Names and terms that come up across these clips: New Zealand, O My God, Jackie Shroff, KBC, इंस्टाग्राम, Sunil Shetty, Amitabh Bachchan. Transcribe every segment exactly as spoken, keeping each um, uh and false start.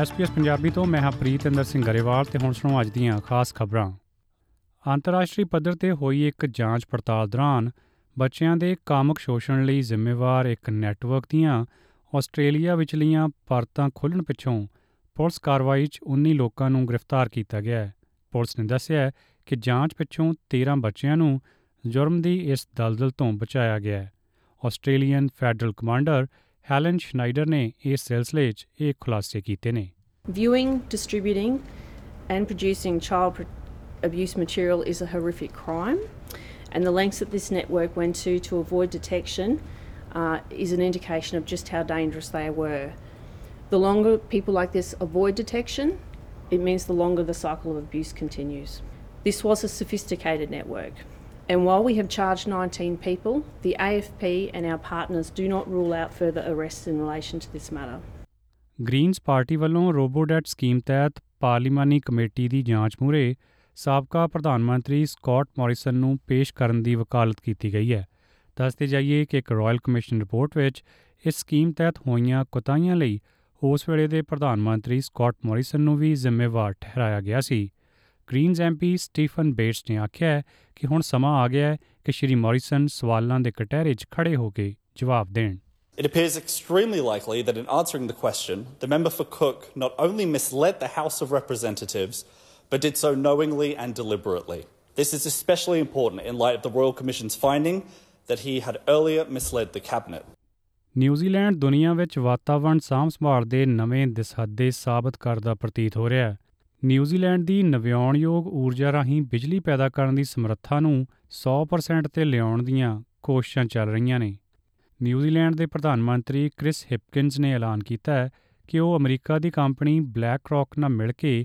S B S Punjabi ਤੋਂ ਮੈਂ ਹਾਂ ਪ੍ਰੀਤ ਇੰਦਰ ਸਿੰਘ ਗਰੇਵਾਲ ਤੇ ਹੁਣ ਸੁਣੋ ਅੱਜ ਦੀਆਂ ਖਾਸ ਖਬਰਾਂ। ਅੰਤਰਰਾਸ਼ਟਰੀ ਪੱਧਰ ਤੇ ਹੋਈ ਇੱਕ ਜਾਂਚ ਪੜਤਾਲ ਦੌਰਾਨ ਬੱਚਿਆਂ ਦੇ ਕਾਮਿਕ ਸ਼ੋਸ਼ਣ ਲਈ ਜ਼ਿੰਮੇਵਾਰ ਇੱਕ ਨੈੱਟਵਰਕ ਦੀਆਂ ਆਸਟ੍ਰੇਲੀਆ ਵਿਚਲੀਆਂ ਪਰਤਾਂ ਖੋਲ੍ਹਣ ਪਿੱਛੋਂ ਪੁਲਿਸ ਕਾਰਵਾਈ 'ਚ ਉੱਨੀ ਲੋਕਾਂ ਨੂੰ ਗ੍ਰਿਫਤਾਰ ਕੀਤਾ ਗਿਆ ਹੈ। ਪੁਲਿਸ ਨੇ ਦੱਸਿਆ ਕਿ ਜਾਂਚ ਪਿੱਛੋਂ ਤੇਰ੍ਹਾਂ ਬੱਚਿਆਂ ਨੂੰ ਜੁਰਮ ਦੀ ਇਸ ਦਲਦਲ ਤੋਂ ਬਚਾਇਆ ਗਿਆ ਹੈ। Australian federal commander Helen Schneider ਨੇ ਇਸ ਸਿਲਸਿਲੇ 'ਚ ਇਹ ਖੁਲਾਸੇ ਕੀਤੇ ਨੇ। Viewing, distributing and producing child abuse material is a horrific crime and the lengths that this network went to to avoid detection uh, is an indication of just how dangerous they were. The longer people like this avoid detection, it means the longer the cycle of abuse continues. This was a sophisticated network. And while we have charged nineteen people, the A F P and our partners do not rule out further arrests in relation to this matter. Greens party ਵੱਲੋਂ robodebt scheme ਤਹਿਤ ਪਾਰਲੀਮਾਨੀ committee ਦੀ ਜਾਂਚ ਮੂਹਰੇ ਸਾਬਕਾ ਪ੍ਰਧਾਨ ਮੰਤਰੀ Scott Morrison ਨੂੰ ਪੇਸ਼ ਕਰਨ ਦੀ ਵਕਾਲਤ ਕੀਤੀ ਗਈ ਹੈ। ਦੱਸਦੇ ਜਾਈਏ ਕਿ ਇੱਕ ਰਾਇਲ ਕਮਿਸ਼ਨ ਰਿਪੋਰਟ ਵਿੱਚ ਇਸ ਸਕੀਮ ਤਹਿਤ ਹੋਈਆਂ ਕੁਤਾਹੀਆਂ ਲਈ ਉਸ ਵੇਲੇ ਦੇ ਪ੍ਰਧਾਨ ਮੰਤਰੀ ਸਕਾਟ ਮੌਰਿਸਨ ਨੂੰ ਵੀ ਜ਼ਿੰਮੇਵਾਰ ਠਹਿਰਾਇਆ ਗਿਆ ਸੀ। Greens M P Stephen Bates ਨੇ ਆਖਿਆ ਕਿ ਹੁਣ ਸਮਾਂ ਆ ਗਿਆ ਹੈ ਕਿ ਸ਼੍ਰੀ ਮੌਰਿਸਨ ਸਵਾਲਾਂ ਦੇ ਕਟਹਿਰੇ 'ਚ ਖੜੇ ਹੋ ਕੇ ਜਵਾਬ ਦੇਣ। It appears extremely likely that in answering the question, the member for Cook not only misled the House of Representatives, but did so knowingly and deliberately. This is especially important in light of the Royal Commission's finding that he had earlier misled the Cabinet. New Zealand ਦੁਨੀਆ ਵਿੱਚ ਵਾਤਾਵਰਣ ਸਾਂਭ ਸੰਭਾਲ ਦੇ ਨਵੇਂ ਦਿਸ਼ਾਦੇ ਸਾਬਤ ਕਰਦਾ ਪ੍ਰਤੀਤ ਹੋ ਰਿਹਾ ਹੈ। ਨਿਊਜ਼ੀਲੈਂਡ ਦੀ ਨਵਿਆਉਣਯੋਗ ਊਰਜਾ ਰਾਹੀਂ ਬਿਜਲੀ ਪੈਦਾ ਕਰਨ ਦੀ ਸਮਰੱਥਾ ਨੂੰ ਸੌ ਪਰਸੈਂਟ 'ਤੇ ਲਿਆਉਣ ਦੀਆਂ ਕੋਸ਼ਿਸ਼ਾਂ ਚੱਲ ਰਹੀਆਂ ਨੇ। ਨਿਊਜ਼ੀਲੈਂਡ ਦੇ ਪ੍ਰਧਾਨ ਮੰਤਰੀ ਕ੍ਰਿਸ ਹਿਪਕਿਨਸ ਨੇ ਐਲਾਨ ਕੀਤਾ ਹੈ ਕਿ ਉਹ ਅਮਰੀਕਾ ਦੀ ਕੰਪਨੀ ਬਲੈਕ ਰੌਕ ਨਾਲ ਮਿਲ ਕੇ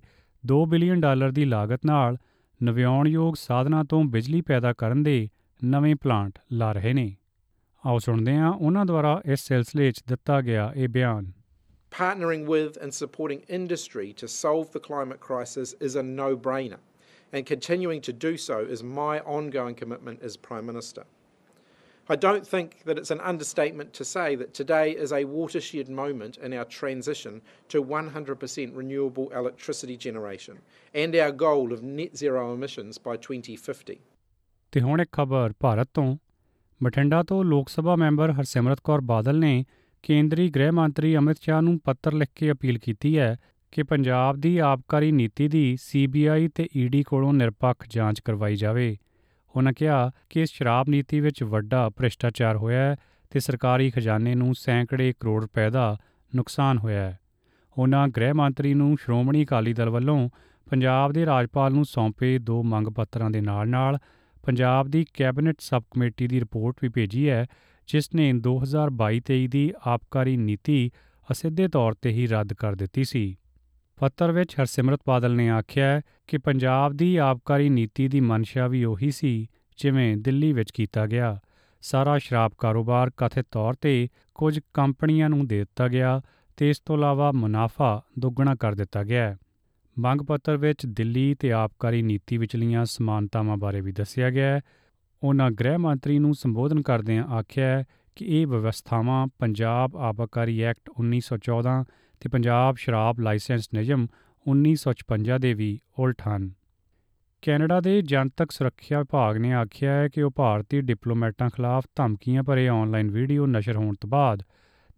ਦੋ ਬਿਲੀਅਨ ਡਾਲਰ ਦੀ ਲਾਗਤ ਨਾਲ ਨਵਿਆਉਣਯੋਗ ਸਾਧਨਾਂ ਤੋਂ ਬਿਜਲੀ ਪੈਦਾ ਕਰਨ ਦੇ ਨਵੇਂ ਪਲਾਂਟ ਲਾ ਰਹੇ ਨੇ। ਆਓ ਸੁਣਦੇ ਹਾਂ ਉਹਨਾਂ ਦੁਆਰਾ ਇਸ ਸਿਲਸਿਲੇ 'ਚ ਦਿੱਤਾ ਗਿਆ ਇਹ ਬਿਆਨ। Partnering with and supporting industry to solve the climate crisis is a no-brainer, and continuing to do so is my ongoing commitment as Prime Minister. I don't think that it's an understatement to say that today is a watershed moment in our transition to one hundred percent renewable electricity generation and our goal of net zero emissions by twenty fifty. ਤੇ ਹੁਣ ਇੱਕ ਖਬਰ ਭਾਰਤ ਤੋਂ। ਬਠਿੰਡਾ ਤੋਂ Lok Sabha member Harsimrat Kaur Badal ਨੇ ਕੇਂਦਰੀ ਗ੍ਰਹਿ ਮੰਤਰੀ ਅਮਿਤ ਸ਼ਾਹ ਨੂੰ ਪੱਤਰ ਲਿਖ ਕੇ ਅਪੀਲ ਕੀਤੀ ਹੈ ਕਿ ਪੰਜਾਬ ਦੀ ਆਬਕਾਰੀ ਨੀਤੀ ਦੀ ਸੀ ਬੀ ਆਈ ਤੇ ਈ ਡੀ ਕੋਲੋਂ ਨਿਰਪੱਖ ਜਾਂਚ ਕਰਵਾਈ ਜਾਵੇ। ਉਹਨਾਂ ਕਿਹਾ ਕਿ ਇਸ ਸ਼ਰਾਬ ਨੀਤੀ ਵਿੱਚ ਵੱਡਾ ਭ੍ਰਿਸ਼ਟਾਚਾਰ ਹੋਇਆ ਹੈ ਤੇ ਸਰਕਾਰੀ ਖਜ਼ਾਨੇ ਨੂੰ ਸੈਂਕੜੇ ਕਰੋੜ ਰੁਪਏ ਦਾ ਨੁਕਸਾਨ ਹੋਇਆ ਹੈ। ਉਹਨਾਂ ਗ੍ਰਹਿ ਮੰਤਰੀ ਨੂੰ ਸ਼੍ਰੋਮਣੀ ਅਕਾਲੀ ਦਲ ਵੱਲੋਂ ਪੰਜਾਬ ਦੇ ਰਾਜਪਾਲ ਨੂੰ ਸੌਂਪੇ ਦੋ ਮੰਗ ਪੱਤਰਾਂ ਦੇ ਨਾਲ-ਨਾਲ ਪੰਜਾਬ ਦੀ ਕੈਬਨਿਟ ਸਬ ਕਮੇਟੀ ਦੀ ਰਿਪੋਰਟ ਵੀ ਭੇਜੀ ਹੈ, ਜਿਸ ਨੇ ਦੋ ਹਜ਼ਾਰ ਬਾਈ ਤੇਈ ਦੀ ਆਬਕਾਰੀ ਨੀਤੀ ਅਸਿੱਧੇ ਤੌਰ 'ਤੇ ਹੀ ਰੱਦ ਕਰ ਦਿੱਤੀ ਸੀ। ਪੱਤਰ ਵਿੱਚ ਹਰਸਿਮਰਤ ਬਾਦਲ ਨੇ ਆਖਿਆ ਕਿ ਪੰਜਾਬ ਦੀ ਆਬਕਾਰੀ ਨੀਤੀ ਦੀ ਮਨਸ਼ਾ ਵੀ ਉਹੀ ਸੀ ਜਿਵੇਂ ਦਿੱਲੀ ਵਿੱਚ ਕੀਤਾ ਗਿਆ। ਸਾਰਾ ਸ਼ਰਾਬ ਕਾਰੋਬਾਰ ਕਥਿਤ ਤੌਰ 'ਤੇ ਕੁਝ ਕੰਪਨੀਆਂ ਨੂੰ ਦੇ ਦਿੱਤਾ ਗਿਆ ਤੇ ਇਸ ਤੋਂ ਇਲਾਵਾ ਮੁਨਾਫਾ ਦੁੱਗਣਾ ਕਰ ਦਿੱਤਾ ਗਿਆ। ਮੰਗ ਪੱਤਰ ਵਿੱਚ ਦਿੱਲੀ ਤੇ ਆਬਕਾਰੀ ਨੀਤੀ ਵਿਚਲੀਆਂ ਸਮਾਨਤਾਵਾਂ ਬਾਰੇ ਵੀ ਦੱਸਿਆ ਗਿਆ। ਉਹਨਾਂ ਗ੍ਰਹਿ ਮੰਤਰੀ ਨੂੰ ਸੰਬੋਧਨ ਕਰਦਿਆਂ ਆਖਿਆ ਕਿ ਇਹ ਵਿਵਸਥਾਵਾਂ ਪੰਜਾਬ ਆਬਕਾਰੀ ਐਕਟ ਉੱਨੀ ਸੌ ਚੌਦਾਂ ਅਤੇ ਪੰਜਾਬ ਸ਼ਰਾਬ ਲਾਇਸੈਂਸ ਨਿਯਮ ਉੱਨੀ ਸੌ ਛਪੰਜਾ ਦੇ ਵੀ ਉਲਟ ਹਨ। ਕੈਨੇਡਾ ਦੇ ਜਨਤਕ ਸੁਰੱਖਿਆ ਵਿਭਾਗ ਨੇ ਆਖਿਆ ਹੈ ਕਿ ਉਹ ਭਾਰਤੀ ਡਿਪਲੋਮੈਟਾਂ ਖਿਲਾਫ ਧਮਕੀਆਂ ਭਰੇ ਆਨਲਾਈਨ ਵੀਡੀਓ ਨਸ਼ਰ ਹੋਣ ਤੋਂ ਬਾਅਦ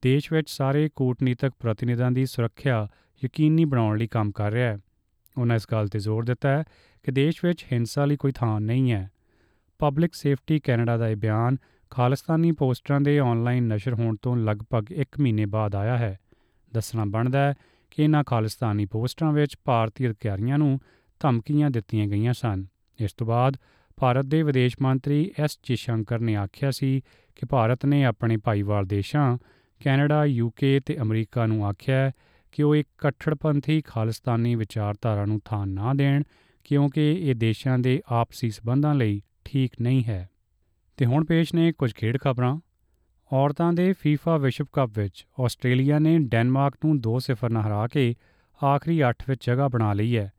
ਦੇਸ਼ ਵਿੱਚ ਸਾਰੇ ਕੂਟਨੀਤਕ ਪ੍ਰਤੀਨਿਧਾਂ ਦੀ ਸੁਰੱਖਿਆ ਯਕੀਨੀ ਬਣਾਉਣ ਲਈ ਕੰਮ ਕਰ ਰਿਹਾ ਹੈ। ਉਹਨਾਂ ਇਸ ਗੱਲ 'ਤੇ ਜ਼ੋਰ ਦਿੱਤਾ ਹੈ ਕਿ ਦੇਸ਼ ਵਿੱਚ ਹਿੰਸਾ ਲਈ ਕੋਈ ਥਾਂ ਨਹੀਂ ਹੈ। ਪਬਲਿਕ ਸੇਫਟੀ ਕੈਨੇਡਾ ਦਾ ਇਹ ਬਿਆਨ ਖਾਲਿਸਤਾਨੀ ਪੋਸਟਰਾਂ ਦੇ ਆਨਲਾਈਨ ਨਸ਼ਰ ਹੋਣ ਤੋਂ ਲਗਭਗ ਇੱਕ ਮਹੀਨੇ ਬਾਅਦ ਆਇਆ ਹੈ। ਦੱਸਣਾ ਬਣਦਾ ਹੈ ਕਿ ਇਹਨਾਂ ਖਾਲਿਸਤਾਨੀ ਪੋਸਟਰਾਂ ਵਿੱਚ ਭਾਰਤੀ ਅਧਿਕਾਰੀਆਂ ਨੂੰ ਧਮਕੀਆਂ ਦਿੱਤੀਆਂ ਗਈਆਂ ਸਨ। ਇਸ ਤੋਂ ਬਾਅਦ ਭਾਰਤ ਦੇ ਵਿਦੇਸ਼ ਮੰਤਰੀ ਐਸ ਜੈਸ਼ੰਕਰ ਨੇ ਆਖਿਆ ਸੀ ਕਿ ਭਾਰਤ ਨੇ ਆਪਣੇ ਭਾਈਵਾਲ ਦੇਸ਼ਾਂ ਕੈਨੇਡਾ, ਯੂ ਕੇ ਤੇ ਅਮਰੀਕਾ ਨੂੰ ਆਖਿਆ ਕਿ ਉਹ ਇੱਕ ਕੱਟੜਪੰਥੀ ਖਾਲਿਸਤਾਨੀ ਵਿਚਾਰਧਾਰਾ ਨੂੰ ਥਾਂ ਨਾ ਦੇਣ, ਕਿਉਂਕਿ ਇਹ ਦੇਸ਼ਾਂ ਦੇ ਆਪਸੀ ਸਬੰਧਾਂ ਲਈ ਠੀਕ ਨਹੀਂ ਹੈ। ਤੇ ਹੁਣ ਪੇਸ਼ ਨੇ ਕੁਝ ਖੇਡ ਖਬਰਾਂ। ਔਰਤਾਂ ਦੇ ਫੀਫਾ ਵਿਸ਼ਵ ਕੱਪ ਵਿੱਚ ਆਸਟ੍ਰੇਲੀਆ ਨੇ ਡੈਨਮਾਰਕ ਨੂੰ ਦੋ ਸਿਫਰ ਨਾਲ ਹਰਾ ਕੇ ਆਖਰੀ ਅੱਠ ਵਿੱਚ ਜਗ੍ਹਾ ਬਣਾ ਲਈ ਹੈ।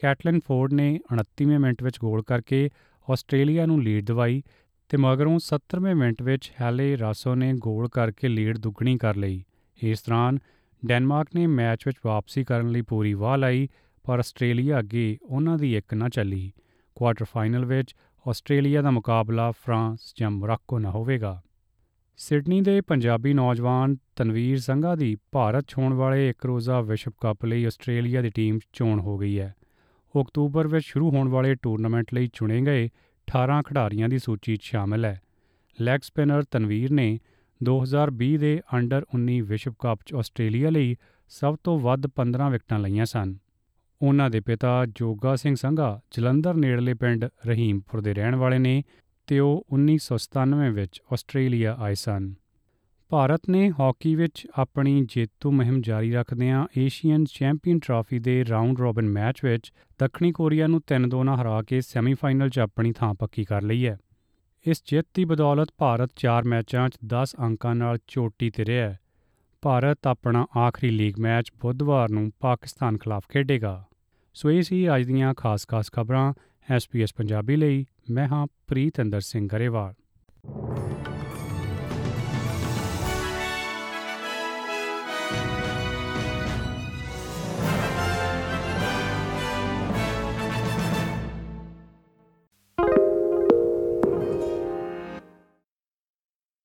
ਕੈਟਲਿਨ ਫੋਰਡ ਨੇ ਉਣੱਤੀਵੇਂ ਮਿੰਟ ਵਿੱਚ ਗੋਲ ਕਰਕੇ ਆਸਟ੍ਰੇਲੀਆ ਨੂੰ ਲੀਡ ਦਿਵਾਈ ਤੇ ਮਗਰੋਂ ਸੱਤਰਵੇਂ ਮਿੰਟ ਵਿੱਚ ਹੈਲੇ ਰਾਸੋ ਨੇ ਗੋਲ ਕਰਕੇ ਲੀਡ ਦੁੱਗਣੀ ਕਰ ਲਈ। ਇਸ ਦੌਰਾਨ ਡੈਨਮਾਰਕ ਨੇ ਮੈਚ ਵਿੱਚ ਵਾਪਸੀ ਕਰਨ ਲਈ ਪੂਰੀ ਵਾਹ ਲਾਈ, ਪਰ ਆਸਟ੍ਰੇਲੀਆ ਅੱਗੇ ਉਹਨਾਂ ਦੀ ਇੱਕ ਨਾ ਚੱਲੀ। ਕੁਆਟਰ ਫਾਈਨਲ ਵਿੱਚ ਆਸਟ੍ਰੇਲੀਆ ਦਾ ਮੁਕਾਬਲਾ ਫਰਾਂਸ ਜਾਂ ਮੋਰਾਕੋ ਨਾਲ ਹੋਵੇਗਾ। ਸਿਡਨੀ ਦੇ ਪੰਜਾਬੀ ਨੌਜਵਾਨ ਤਨਵੀਰ ਸੰਘਾ ਦੀ ਭਾਰਤ ਛੋਣ ਵਾਲੇ ਇੱਕ ਰੋਜ਼ਾ ਵਿਸ਼ਵ ਕੱਪ ਲਈ ਆਸਟ੍ਰੇਲੀਆ ਦੀ ਟੀਮ 'ਚ ਚੋਣ ਹੋ ਗਈ ਹੈ। ਅਕਤੂਬਰ ਵਿੱਚ ਸ਼ੁਰੂ ਹੋਣ ਵਾਲੇ ਟੂਰਨਾਮੈਂਟ ਲਈ ਚੁਣੇ ਗਏ ਅਠਾਰਾਂ ਖਿਡਾਰੀਆਂ ਦੀ ਸੂਚੀ 'ਚ ਸ਼ਾਮਲ ਹੈ। ਲੈਗ ਸਪਿਨਰ ਤਨਵੀਰ ਨੇ ਦੋ ਹਜ਼ਾਰ ਵੀਹ ਦੇ ਅੰਡਰ ਉੱਨੀ ਵਿਸ਼ਵ ਕੱਪ 'ਚ ਆਸਟ੍ਰੇਲੀਆ ਲਈ ਸਭ ਤੋਂ ਵੱਧ ਪੰਦਰਾਂ ਵਿਕਟਾਂ ਲਈਆਂ ਸਨ। ਉਹਨਾਂ ਦੇ ਪਿਤਾ ਜੋਗਾ ਸਿੰਘ ਸੰਘਾ ਜਲੰਧਰ ਨੇੜਲੇ ਪਿੰਡ ਰਹੀਮਪੁਰ ਦੇ ਰਹਿਣ ਵਾਲੇ ਨੇ ਅਤੇ ਉਹ ਉੱਨੀ ਸੌ ਸਤਾਨਵੇਂ ਵਿੱਚ ਆਸਟ੍ਰੇਲੀਆ ਆਏ ਸਨ। ਭਾਰਤ ਨੇ ਹਾਕੀ ਵਿੱਚ ਆਪਣੀ ਜੇਤੂ ਮੁਹਿੰਮ ਜਾਰੀ ਰੱਖਦਿਆਂ ਏਸ਼ੀਅਨ ਚੈਂਪੀਅਨ ਟਰਾਫੀ ਦੇ ਰਾਊਂਡ ਰੋਬਿਨ ਮੈਚ ਵਿੱਚ ਦੱਖਣੀ ਕੋਰੀਆ ਨੂੰ ਤਿੰਨ ਦੋ ਨਾਲ ਹਰਾ ਕੇ ਸੈਮੀਫਾਈਨਲ 'ਚ ਆਪਣੀ ਥਾਂ ਪੱਕੀ ਕਰ ਲਈ ਹੈ। ਇਸ ਜਿੱਤ ਦੀ ਬਦੌਲਤ ਭਾਰਤ ਚਾਰ ਮੈਚਾਂ 'ਚ ਦਸ ਅੰਕਾਂ ਨਾਲ ਚੋਟੀ 'ਤੇ ਰਿਹਾ ਹੈ। ਭਾਰਤ ਆਪਣਾ ਆਖਰੀ ਲੀਗ ਮੈਚ ਬੁੱਧਵਾਰ ਨੂੰ ਪਾਕਿਸਤਾਨ ਖਿਲਾਫ ਖੇਡੇਗਾ। ਸੋ ਇਹ ਸੀ ਅੱਜ ਦੀਆਂ ਖਾਸ ਖਾਸ ਖਬਰਾਂ ਐਸ ਬੀ ਐਸ ਪੰਜਾਬੀ ਲਈ। ਮੈਂ ਹਾਂ ਪ੍ਰੀਤ ਇੰਦਰ ਸਿੰਘ ਗਰੇਵਾਲ।